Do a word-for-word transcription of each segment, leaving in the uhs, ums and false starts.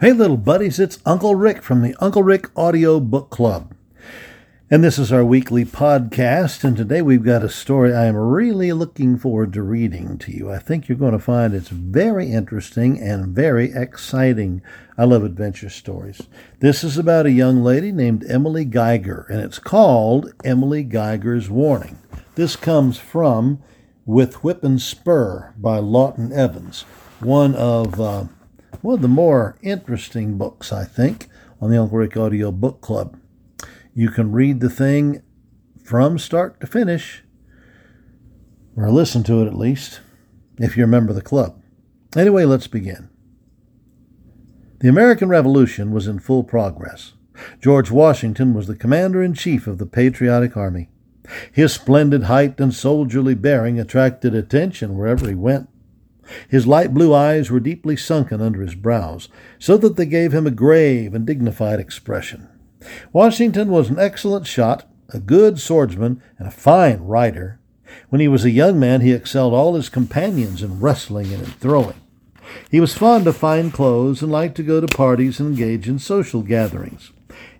Hey little buddies, it's Uncle Rick from the Uncle Rick Audiobook Club. And this is our weekly podcast, and today we've got a story I am really looking forward to reading to you. I think you're going to find it's very interesting and very exciting. I love adventure stories. This is about a young lady named Emily Geiger, and it's called Emily Geiger's Warning. This comes from With Whip and Spur by Lawton Evans, one of... Uh, One of the more interesting books, I think, on the Uncle Rick Audio Book Club. You can read the thing from start to finish, or listen to it at least, if you remember the club. Anyway, let's begin. The American Revolution was in full progress. George Washington was the commander-in-chief of the Patriotic Army. His splendid height and soldierly bearing attracted attention wherever he went. His light blue eyes were deeply sunken under his brows, so that they gave him a grave and dignified expression. Washington was an excellent shot, a good swordsman, and a fine rider. When he was a young man, he excelled all his companions in wrestling and in throwing. He was fond of fine clothes and liked to go to parties and engage in social gatherings.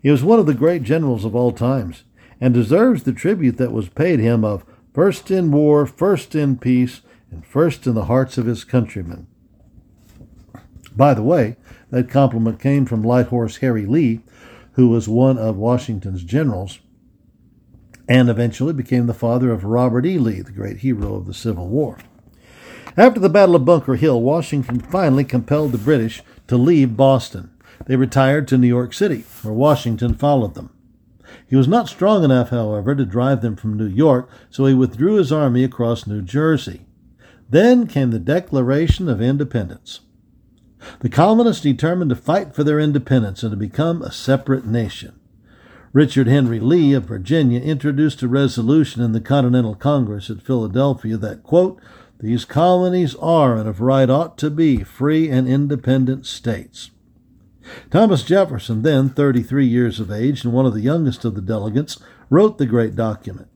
He was one of the great generals of all times, and deserves the tribute that was paid him of first in war, first in peace, and first in the hearts of his countrymen. By the way, that compliment came from Light Horse Harry Lee, who was one of Washington's generals, and eventually became the father of Robert E. Lee, the great hero of the Civil War. After the Battle of Bunker Hill, Washington finally compelled the British to leave Boston. They retired to New York City, where Washington followed them. He was not strong enough, however, to drive them from New York, so he withdrew his army across New Jersey. Then came the Declaration of Independence. The colonists determined to fight for their independence and to become a separate nation. Richard Henry Lee of Virginia introduced a resolution in the Continental Congress at Philadelphia that, quote, "These colonies are and of right ought to be free and independent states." Thomas Jefferson, then thirty-three years of age and one of the youngest of the delegates, wrote the great document.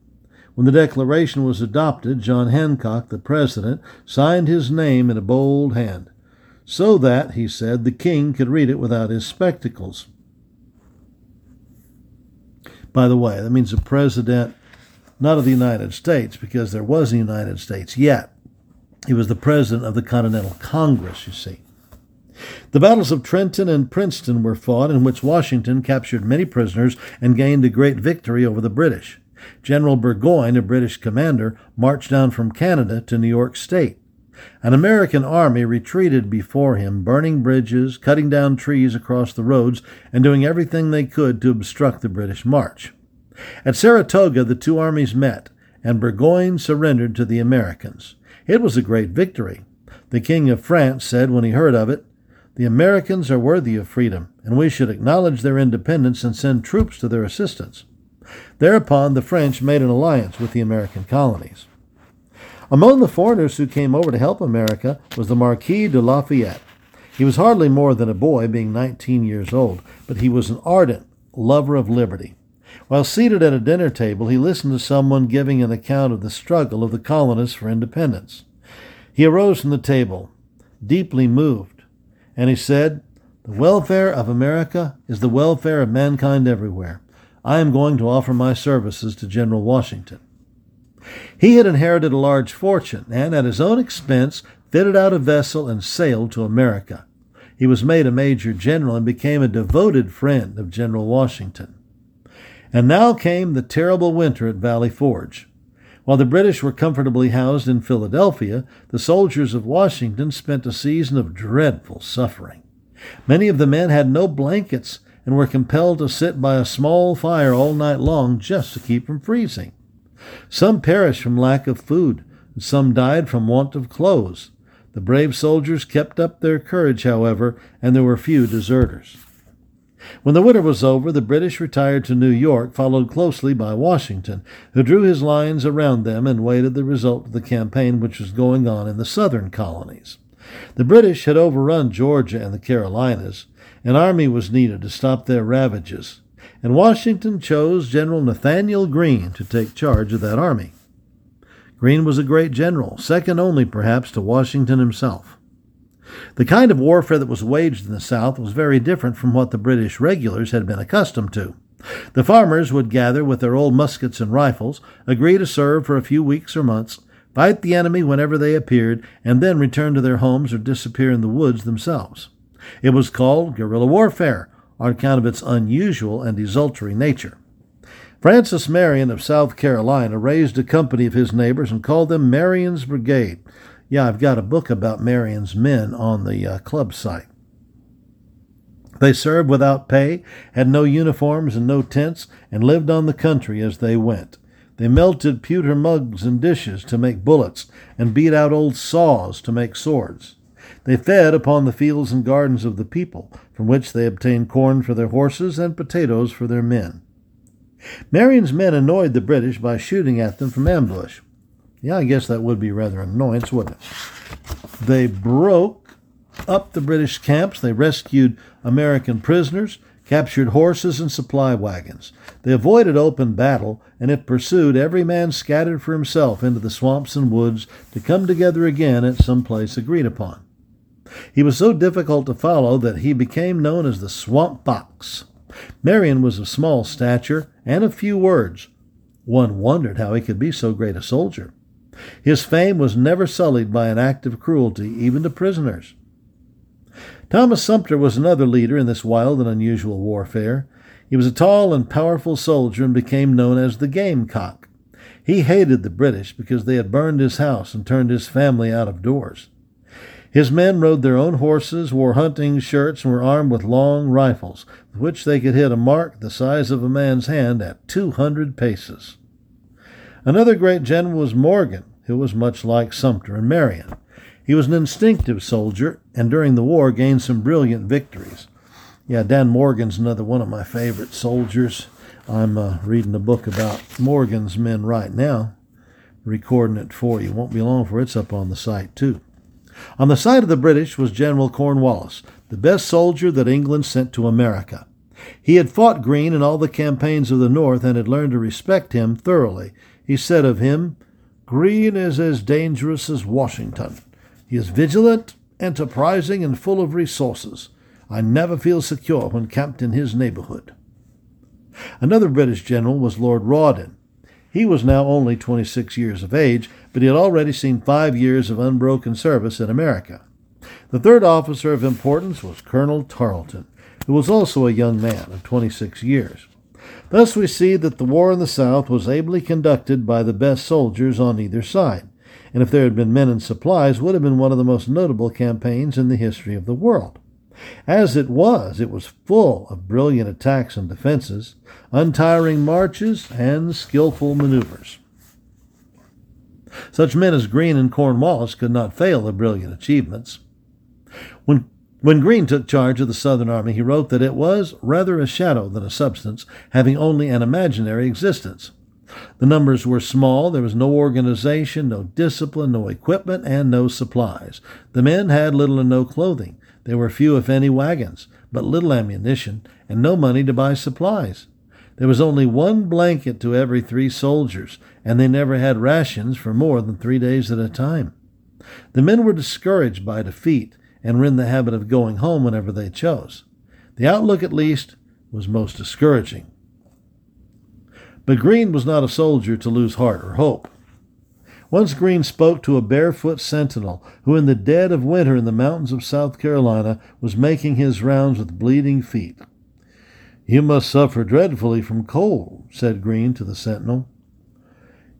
When the Declaration was adopted, John Hancock, the president, signed his name in a bold hand, so that, he said, the king could read it without his spectacles. By the way, that means the president, not of the United States, because there was a United States yet. He was the president of the Continental Congress, you see. The battles of Trenton and Princeton were fought, in which Washington captured many prisoners and gained a great victory over the British. General Burgoyne, a British commander, marched down from Canada to New York State. An American army retreated before him, burning bridges, cutting down trees across the roads, and doing everything they could to obstruct the British march. At Saratoga, the two armies met, and Burgoyne surrendered to the Americans. It was a great victory. The King of France said when he heard of it, "The Americans are worthy of freedom, and we should acknowledge their independence and send troops to their assistance." Thereupon, the French made an alliance with the American colonies. Among the foreigners who came over to help America was the Marquis de Lafayette. He was hardly more than a boy, being nineteen years old, but he was an ardent lover of liberty. While seated at a dinner table, he listened to someone giving an account of the struggle of the colonists for independence. He arose from the table, deeply moved, and he said, "The welfare of America is the welfare of mankind everywhere. I am going to offer my services to General Washington." He had inherited a large fortune and, at his own expense, fitted out a vessel and sailed to America. He was made a major general and became a devoted friend of General Washington. And now came the terrible winter at Valley Forge. While the British were comfortably housed in Philadelphia, the soldiers of Washington spent a season of dreadful suffering. Many of the men had no blankets and were compelled to sit by a small fire all night long just to keep from freezing. Some perished from lack of food, and some died from want of clothes. The brave soldiers kept up their courage, however, and there were few deserters. When the winter was over, the British retired to New York, followed closely by Washington, who drew his lines around them and waited the result of the campaign which was going on in the southern colonies. The British had overrun Georgia and the Carolinas. An army was needed to stop their ravages, and Washington chose General Nathanael Greene to take charge of that army. Greene was a great general, second only perhaps to Washington himself. The kind of warfare that was waged in the South was very different from what the British regulars had been accustomed to. The farmers would gather with their old muskets and rifles, agree to serve for a few weeks or months, fight the enemy whenever they appeared, and then return to their homes or disappear in the woods themselves. It was called guerrilla warfare, on account of its unusual and desultory nature. Francis Marion of South Carolina raised a company of his neighbors and called them Marion's Brigade. Yeah, I've got a book about Marion's men on the uh, club site. They served without pay, had no uniforms and no tents, and lived on the country as they went. They melted pewter mugs and dishes to make bullets, and beat out old saws to make swords. They fed upon the fields and gardens of the people, from which they obtained corn for their horses and potatoes for their men. Marion's men annoyed the British by shooting at them from ambush. Yeah, I guess that would be rather annoyance, wouldn't it? They broke up the British camps. They rescued American prisoners, captured horses and supply wagons. They avoided open battle, and if pursued, every man scattered for himself into the swamps and woods to come together again at some place agreed upon. He was so difficult to follow that he became known as the Swamp Fox. Marion was of small stature and of few words. One wondered how he could be so great a soldier. His fame was never sullied by an act of cruelty, even to prisoners. Thomas Sumter was another leader in this wild and unusual warfare. He was a tall and powerful soldier and became known as the Gamecock. He hated the British because they had burned his house and turned his family out of doors. His men rode their own horses, wore hunting shirts, and were armed with long rifles, with which they could hit a mark the size of a man's hand at two hundred paces. Another great general was Morgan, who was much like Sumter and Marion. He was an instinctive soldier, and during the war gained some brilliant victories. Yeah, Dan Morgan's another one of my favorite soldiers. I'm uh, reading a book about Morgan's men right now, recording it for you. Won't be long for it's up on the site, too. On the side of the British was General Cornwallis, the best soldier that England sent to America. He had fought Greene in all the campaigns of the North and had learned to respect him thoroughly. He said of him, "Greene is as dangerous as Washington. He is vigilant, enterprising, and full of resources. I never feel secure when camped in his neighborhood." Another British general was Lord Rawdon. He was now only twenty-six years of age, but he had already seen five years of unbroken service in America. The third officer of importance was Colonel Tarleton, who was also a young man of twenty-six years. Thus we see that the war in the South was ably conducted by the best soldiers on either side, and if there had been men and supplies, would have been one of the most notable campaigns in the history of the world. As it was, it was full of brilliant attacks and defenses, untiring marches, and skillful maneuvers. Such men as Greene and Cornwallis could not fail the brilliant achievements. When, when Greene took charge of the Southern Army, he wrote that it was rather a shadow than a substance, having only an imaginary existence. The numbers were small, there was no organization, no discipline, no equipment, and no supplies. The men had little or no clothing. There were few, if any, wagons, but little ammunition, and no money to buy supplies. There was only one blanket to every three soldiers, and they never had rations for more than three days at a time. The men were discouraged by defeat, and were in the habit of going home whenever they chose. The outlook, at least, was most discouraging. But Greene was not a soldier to lose heart or hope. Once Greene spoke to a barefoot sentinel who in the dead of winter in the mountains of South Carolina was making his rounds with bleeding feet. "You must suffer dreadfully from cold," said Greene to the sentinel.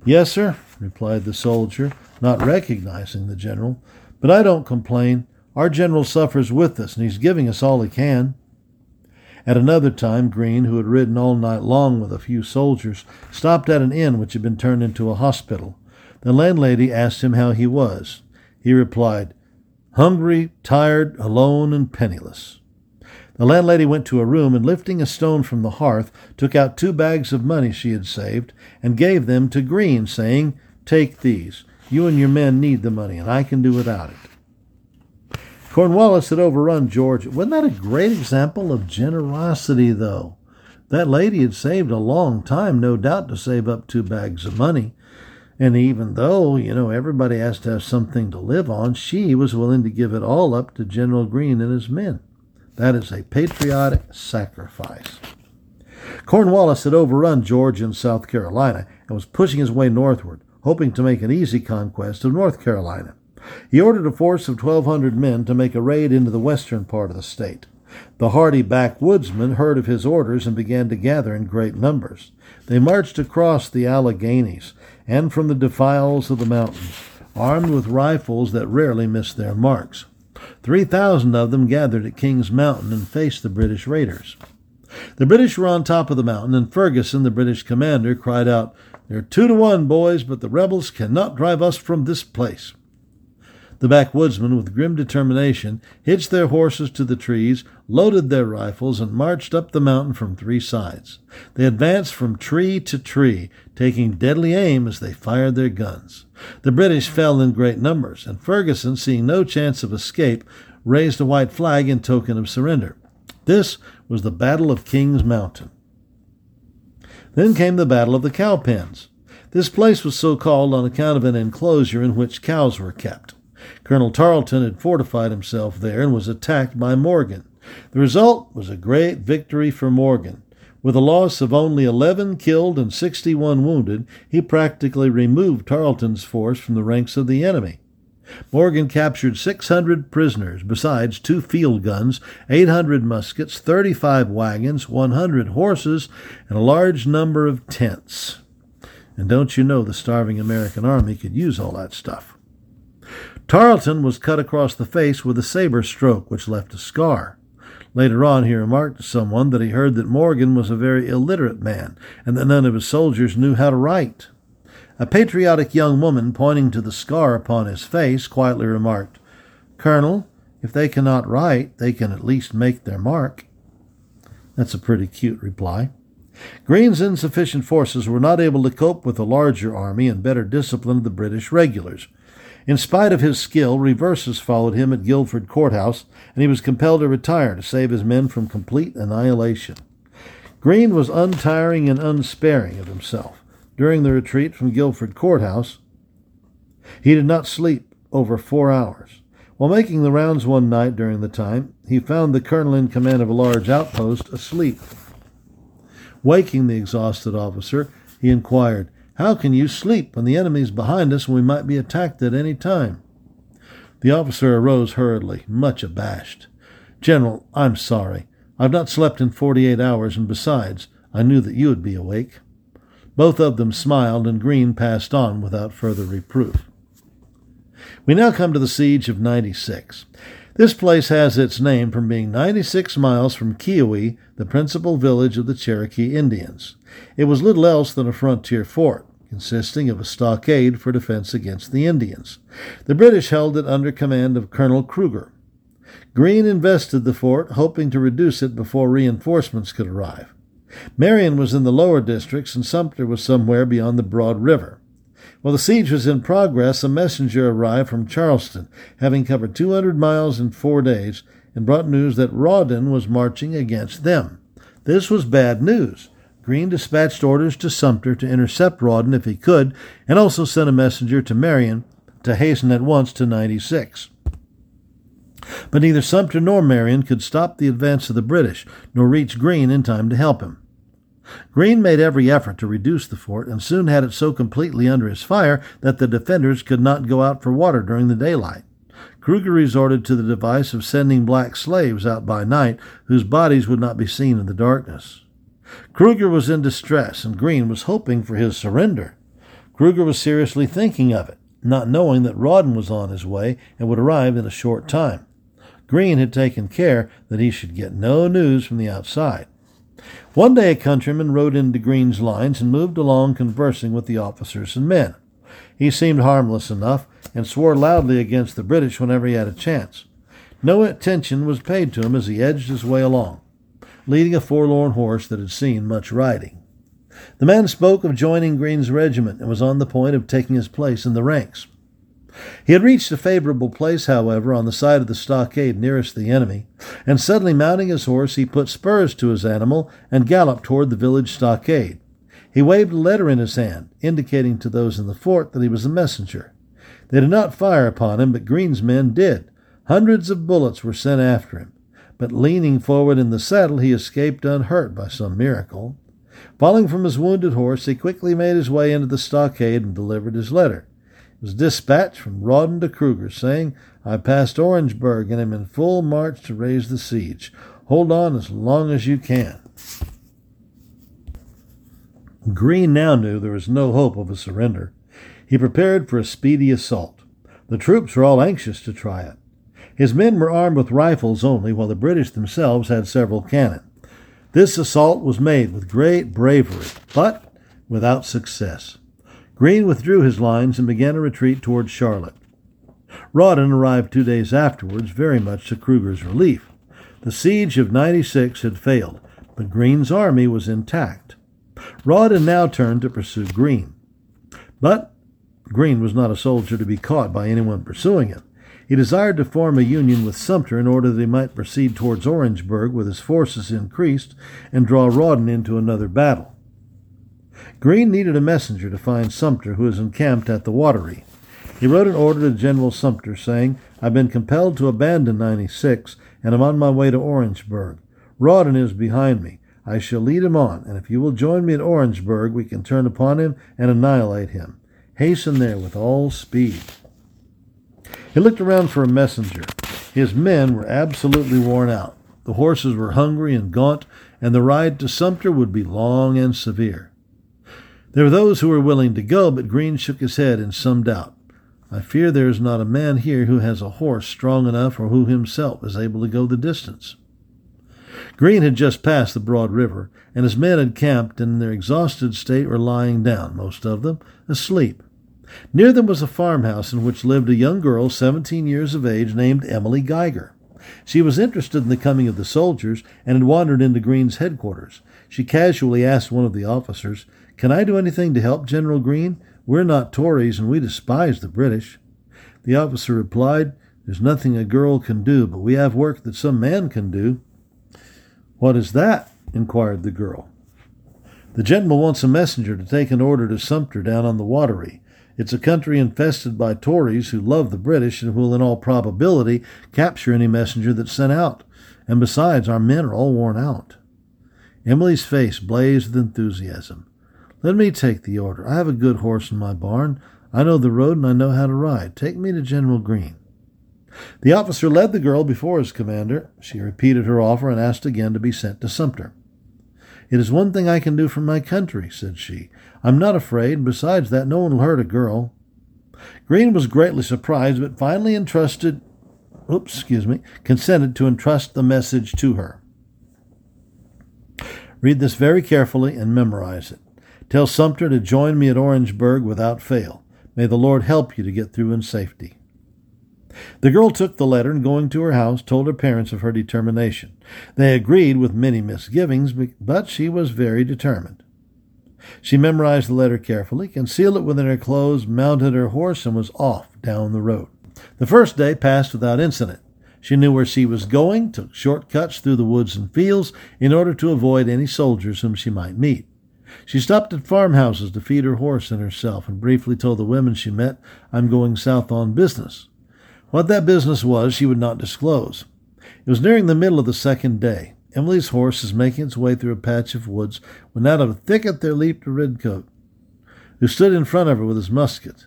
"Yes, sir," replied the soldier, not recognizing the general, "but I don't complain. Our general suffers with us, and he's giving us all he can." At another time, Greene, who had ridden all night long with a few soldiers, stopped at an inn which had been turned into a hospital. The landlady asked him how he was. He replied, "Hungry, tired, alone, and penniless." The landlady went to a room and, lifting a stone from the hearth, took out two bags of money she had saved and gave them to Greene, saying, "Take these. You and your men need the money, and I can do without it." Cornwallis had overrun Georgia. Wasn't that a great example of generosity, though? That lady had saved a long time, no doubt, to save up two bags of money. And even though, you know, everybody has to have something to live on, she was willing to give it all up to General Greene and his men. That is a patriotic sacrifice. Cornwallis had overrun Georgia and South Carolina and was pushing his way northward, hoping to make an easy conquest of North Carolina. He ordered a force of twelve hundred men to make a raid into the western part of the state. The hardy backwoodsmen heard of his orders and began to gather in great numbers. They marched across the Alleghanies and from the defiles of the mountains, armed with rifles that rarely missed their marks. Three thousand of them gathered at King's Mountain and faced the British raiders. The British were on top of the mountain, and Ferguson, the British commander, cried out, "They're two to one, boys, but the rebels cannot drive us from this place." The backwoodsmen, with grim determination, hitched their horses to the trees, loaded their rifles, and marched up the mountain from three sides. They advanced from tree to tree, taking deadly aim as they fired their guns. The British fell in great numbers, and Ferguson, seeing no chance of escape, raised a white flag in token of surrender. This was the Battle of King's Mountain. Then came the Battle of the Cowpens. This place was so called on account of an enclosure in which cows were kept. Colonel Tarleton had fortified himself there and was attacked by Morgan. The result was a great victory for Morgan. With a loss of only eleven killed and sixty-one wounded, he practically removed Tarleton's force from the ranks of the enemy. Morgan captured six hundred prisoners, besides two field guns, eight hundred muskets, thirty-five wagons, one hundred horses, and a large number of tents. And don't you know the starving American army could use all that stuff? Tarleton was cut across the face with a saber stroke, which left a scar. Later on, he remarked to someone that he heard that Morgan was a very illiterate man, and that none of his soldiers knew how to write. A patriotic young woman, pointing to the scar upon his face, quietly remarked, "Colonel, if they cannot write, they can at least make their mark." That's a pretty cute reply. Greene's insufficient forces were not able to cope with the larger army and better discipline of the British regulars. In spite of his skill, reverses followed him at Guilford Courthouse, and he was compelled to retire to save his men from complete annihilation. Greene was untiring and unsparing of himself. During the retreat from Guilford Courthouse, he did not sleep over four hours. While making the rounds one night during the time, he found the colonel in command of a large outpost asleep. Waking the exhausted officer, he inquired, "How can you sleep when the enemy's behind us and we might be attacked at any time?" The officer arose hurriedly, much abashed. "General, I'm sorry. I've not slept in forty-eight hours, and besides, I knew that you would be awake." Both of them smiled, and Greene passed on without further reproof. We now come to the siege of ninety-six. This place has its name from being ninety-six miles from Keowee, the principal village of the Cherokee Indians. It was little else than a frontier fort, consisting of a stockade for defense against the Indians. The British held it under command of Colonel Kruger. Greene invested the fort, hoping to reduce it before reinforcements could arrive. Marion was in the lower districts, and Sumter was somewhere beyond the Broad River. While the siege was in progress, a messenger arrived from Charleston, having covered two hundred miles in four days, and brought news that Rawdon was marching against them. This was bad news. Greene dispatched orders to Sumter to intercept Rawdon if he could, and also sent a messenger to Marion to hasten at once to ninety-six. But neither Sumter nor Marion could stop the advance of the British, nor reach Greene in time to help him. Greene made every effort to reduce the fort, and soon had it so completely under his fire that the defenders could not go out for water during the daylight. Kruger resorted to the device of sending black slaves out by night, whose bodies would not be seen in the darkness. Kruger was in distress, and Greene was hoping for his surrender. Kruger was seriously thinking of it, not knowing that Rawdon was on his way and would arrive in a short time. Greene had taken care that he should get no news from the outside. One day a countryman rode into Greene's lines and moved along conversing with the officers and men. He seemed harmless enough and swore loudly against the British whenever he had a chance. No attention was paid to him as he edged his way along, leading a forlorn horse that had seen much riding. The man spoke of joining Greene's regiment and was on the point of taking his place in the ranks. He had reached a favorable place, however, on the side of the stockade nearest the enemy, and suddenly mounting his horse, he put spurs to his animal and galloped toward the village stockade. He waved a letter in his hand, indicating to those in the fort that he was a messenger. They did not fire upon him, but Greene's men did. Hundreds of bullets were sent after him, but leaning forward in the saddle, he escaped unhurt by some miracle. Falling from his wounded horse, he quickly made his way into the stockade and delivered his letter. It was dispatched from Rawdon to Kruger, saying, "I passed Orangeburg and am in full march to raise the siege. Hold on as long as you can." Greene now knew there was no hope of a surrender. He prepared for a speedy assault. The troops were all anxious to try it. His men were armed with rifles only, while the British themselves had several cannon. This assault was made with great bravery, but without success. Greene withdrew his lines and began a retreat toward Charlotte. Rawdon arrived two days afterwards, very much to Kruger's relief. The siege of ninety-six had failed, but Greene's army was intact. Rawdon now turned to pursue Greene. But Greene was not a soldier to be caught by anyone pursuing him. He desired to form a union with Sumter in order that he might proceed towards Orangeburg with his forces increased and draw Rawdon into another battle. Greene needed a messenger to find Sumter, who was encamped at the Watery. He wrote an order to General Sumter saying, "I've been compelled to abandon ninety-six, and am on my way to Orangeburg. Rawdon is behind me. I shall lead him on, and if you will join me at Orangeburg, we can turn upon him and annihilate him. Hasten there with all speed." He looked around for a messenger. His men were absolutely worn out. The horses were hungry and gaunt, and the ride to Sumter would be long and severe. There were those who were willing to go, but Greene shook his head in some doubt. "I fear there is not a man here who has a horse strong enough or who himself is able to go the distance." Greene had just passed the broad river, and his men had camped and in their exhausted state were lying down, most of them, asleep. Near them was a farmhouse in which lived a young girl seventeen years of age named Emily Geiger. She was interested in the coming of the soldiers and had wandered into Greene's headquarters. She casually asked one of the officers, "Can I do anything to help General Greene? We're not Tories, and we despise the British." The officer replied, "There's nothing a girl can do, but we have work that some man can do." "What is that?" inquired the girl. "The gentleman wants a messenger to take an order to Sumter down on the Watery. It's a country infested by Tories who love the British and will in all probability capture any messenger that's sent out. And besides, our men are all worn out." Emily's face blazed with enthusiasm. "Let me take the order. I have a good horse in my barn. I know the road and I know how to ride. Take me to General Greene." The officer led the girl before his commander. She repeated her offer and asked again to be sent to Sumter. "It is one thing I can do for my country," said she. "I'm not afraid, and besides that, no one will hurt a girl." Greene was greatly surprised, but finally entrusted, oops, excuse me, consented to entrust the message to her. "Read this very carefully and memorize it. Tell Sumter to join me at Orangeburg without fail. May the Lord help you to get through in safety." The girl took the letter and, going to her house, told her parents of her determination. They agreed with many misgivings, but she was very determined. She memorized the letter carefully, concealed it within her clothes, mounted her horse, and was off down the road. The first day passed without incident. She knew where she was going, took short cuts through the woods and fields in order to avoid any soldiers whom she might meet. She stopped at farmhouses to feed her horse and herself, and briefly told the women she met, "I'm going south on business." What that business was, she would not disclose. It was nearing the middle of the second day. Emily's horse was making its way through a patch of woods, when out of a thicket there leaped a redcoat, who stood in front of her with his musket.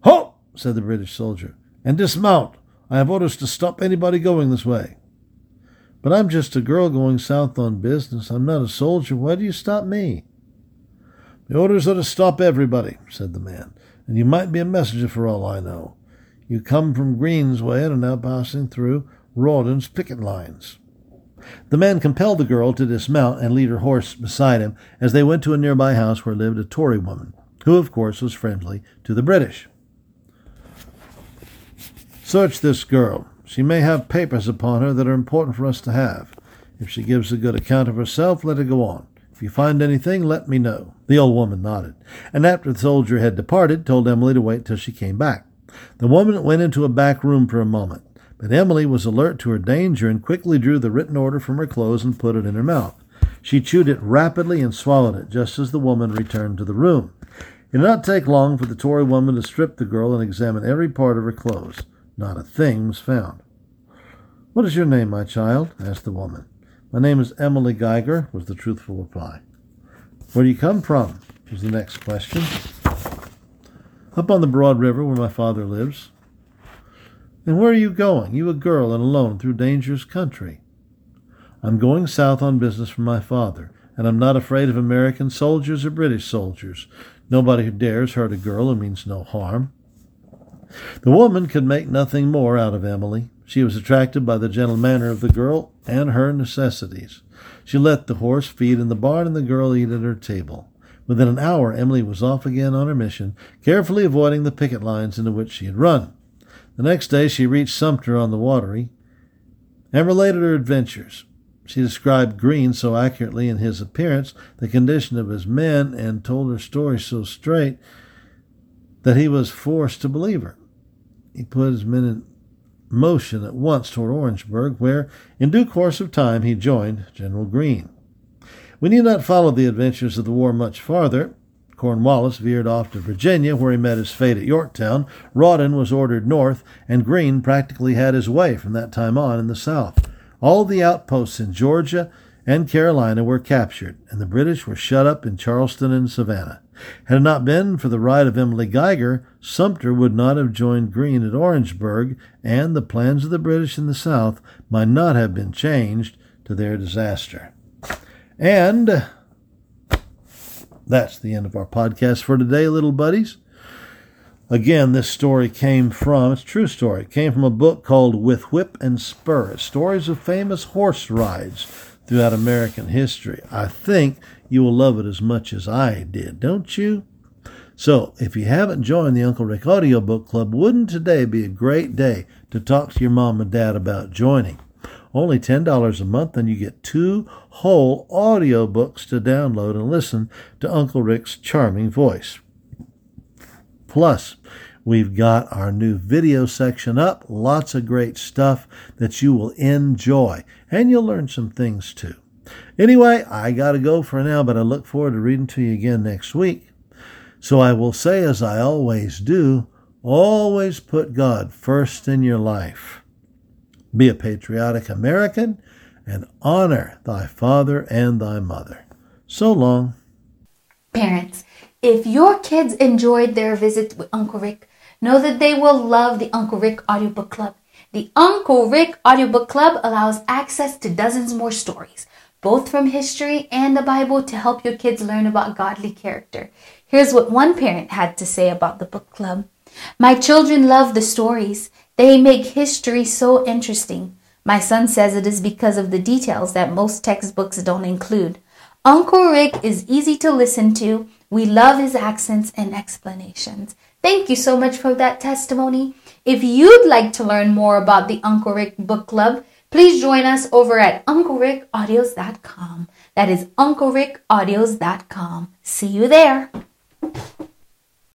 "Halt!" said the British soldier, "and dismount. I have orders to stop anybody going this way." "But I'm just a girl going south on business. I'm not a soldier. Why do you stop me?" "The orders are to stop everybody," said the man, "and you might be a messenger for all I know. You come from Greene's way and are now passing through Rawdon's picket lines." The man compelled the girl to dismount and lead her horse beside him as they went to a nearby house where lived a Tory woman, who, of course, was friendly to the British. "Search this girl. She may have papers upon her that are important for us to have. If she gives a good account of herself, let her go on. If you find anything, let me know." The old woman nodded, and after the soldier had departed, told Emily to wait till she came back. The woman went into a back room for a moment, but Emily was alert to her danger and quickly drew the written order from her clothes and put it in her mouth. She chewed it rapidly and swallowed it, just as the woman returned to the room. It did not take long for the Tory woman to strip the girl and examine every part of her clothes. Not a thing was found. "What is your name, my child?" asked the woman. "My name is Emily Geiger," was the truthful reply. "Where do you come from?" was the next question. "Up on the broad river where my father lives." "And where are you going, you a girl and alone through dangerous country?" "I'm going south on business for my father, and I'm not afraid of American soldiers or British soldiers. Nobody who dares hurt a girl who means no harm." The woman could make nothing more out of Emily. She was attracted by the gentle manner of the girl and her necessities. She let the horse feed in the barn and the girl eat at her table. Within an hour, Emily was off again on her mission, carefully avoiding the picket lines into which she had run. The next day she reached Sumter on the Watery and related her adventures. She described Greene so accurately in his appearance, the condition of his men, and told her story so straight that he was forced to believe her. He put his men in motion at once toward Orangeburg, where, in due course of time, he joined General Greene. We need not follow the adventures of the war much farther. Cornwallis veered off to Virginia, where he met his fate at Yorktown. Rawdon was ordered north, and Greene practically had his way from that time on in the South. All the outposts in Georgia and Carolina were captured, and the British were shut up in Charleston and Savannah. Had it not been for the ride of Emily Geiger, Sumter would not have joined Greene at Orangeburg, and the plans of the British in the South might not have been changed to their disaster. And that's the end of our podcast for today, little buddies. Again, this story came from, it's a true story, it came from a book called With Whip and Spur, Stories of Famous Horse Rides Throughout American History. I think you will love it as much as I did, don't you? So, if you haven't joined the Uncle Rick Audiobook Club, wouldn't today be a great day to talk to your mom and dad about joining? Only ten dollars a month, and you get two whole audiobooks to download and listen to Uncle Rick's charming voice. Plus, we've got our new video section up. Lots of great stuff that you will enjoy. And you'll learn some things, too. Anyway, I got to go for now, but I look forward to reading to you again next week. So I will say, as I always do, always put God first in your life. Be a patriotic American and honor thy father and thy mother. So long. Parents, if your kids enjoyed their visit with Uncle Rick, know that they will love the Uncle Rick Audiobook Club. The Uncle Rick Audiobook Club allows access to dozens more stories, both from history and the Bible, to help your kids learn about godly character. Here's what one parent had to say about the book club. "My children love the stories. They make history so interesting. My son says it is because of the details that most textbooks don't include. Uncle Rick is easy to listen to. We love his accents and explanations." Thank you so much for that testimony. If you'd like to learn more about the Uncle Rick Book Club, please join us over at Uncle Rick Audios dot com. That is Uncle Rick Audios dot com. See you there.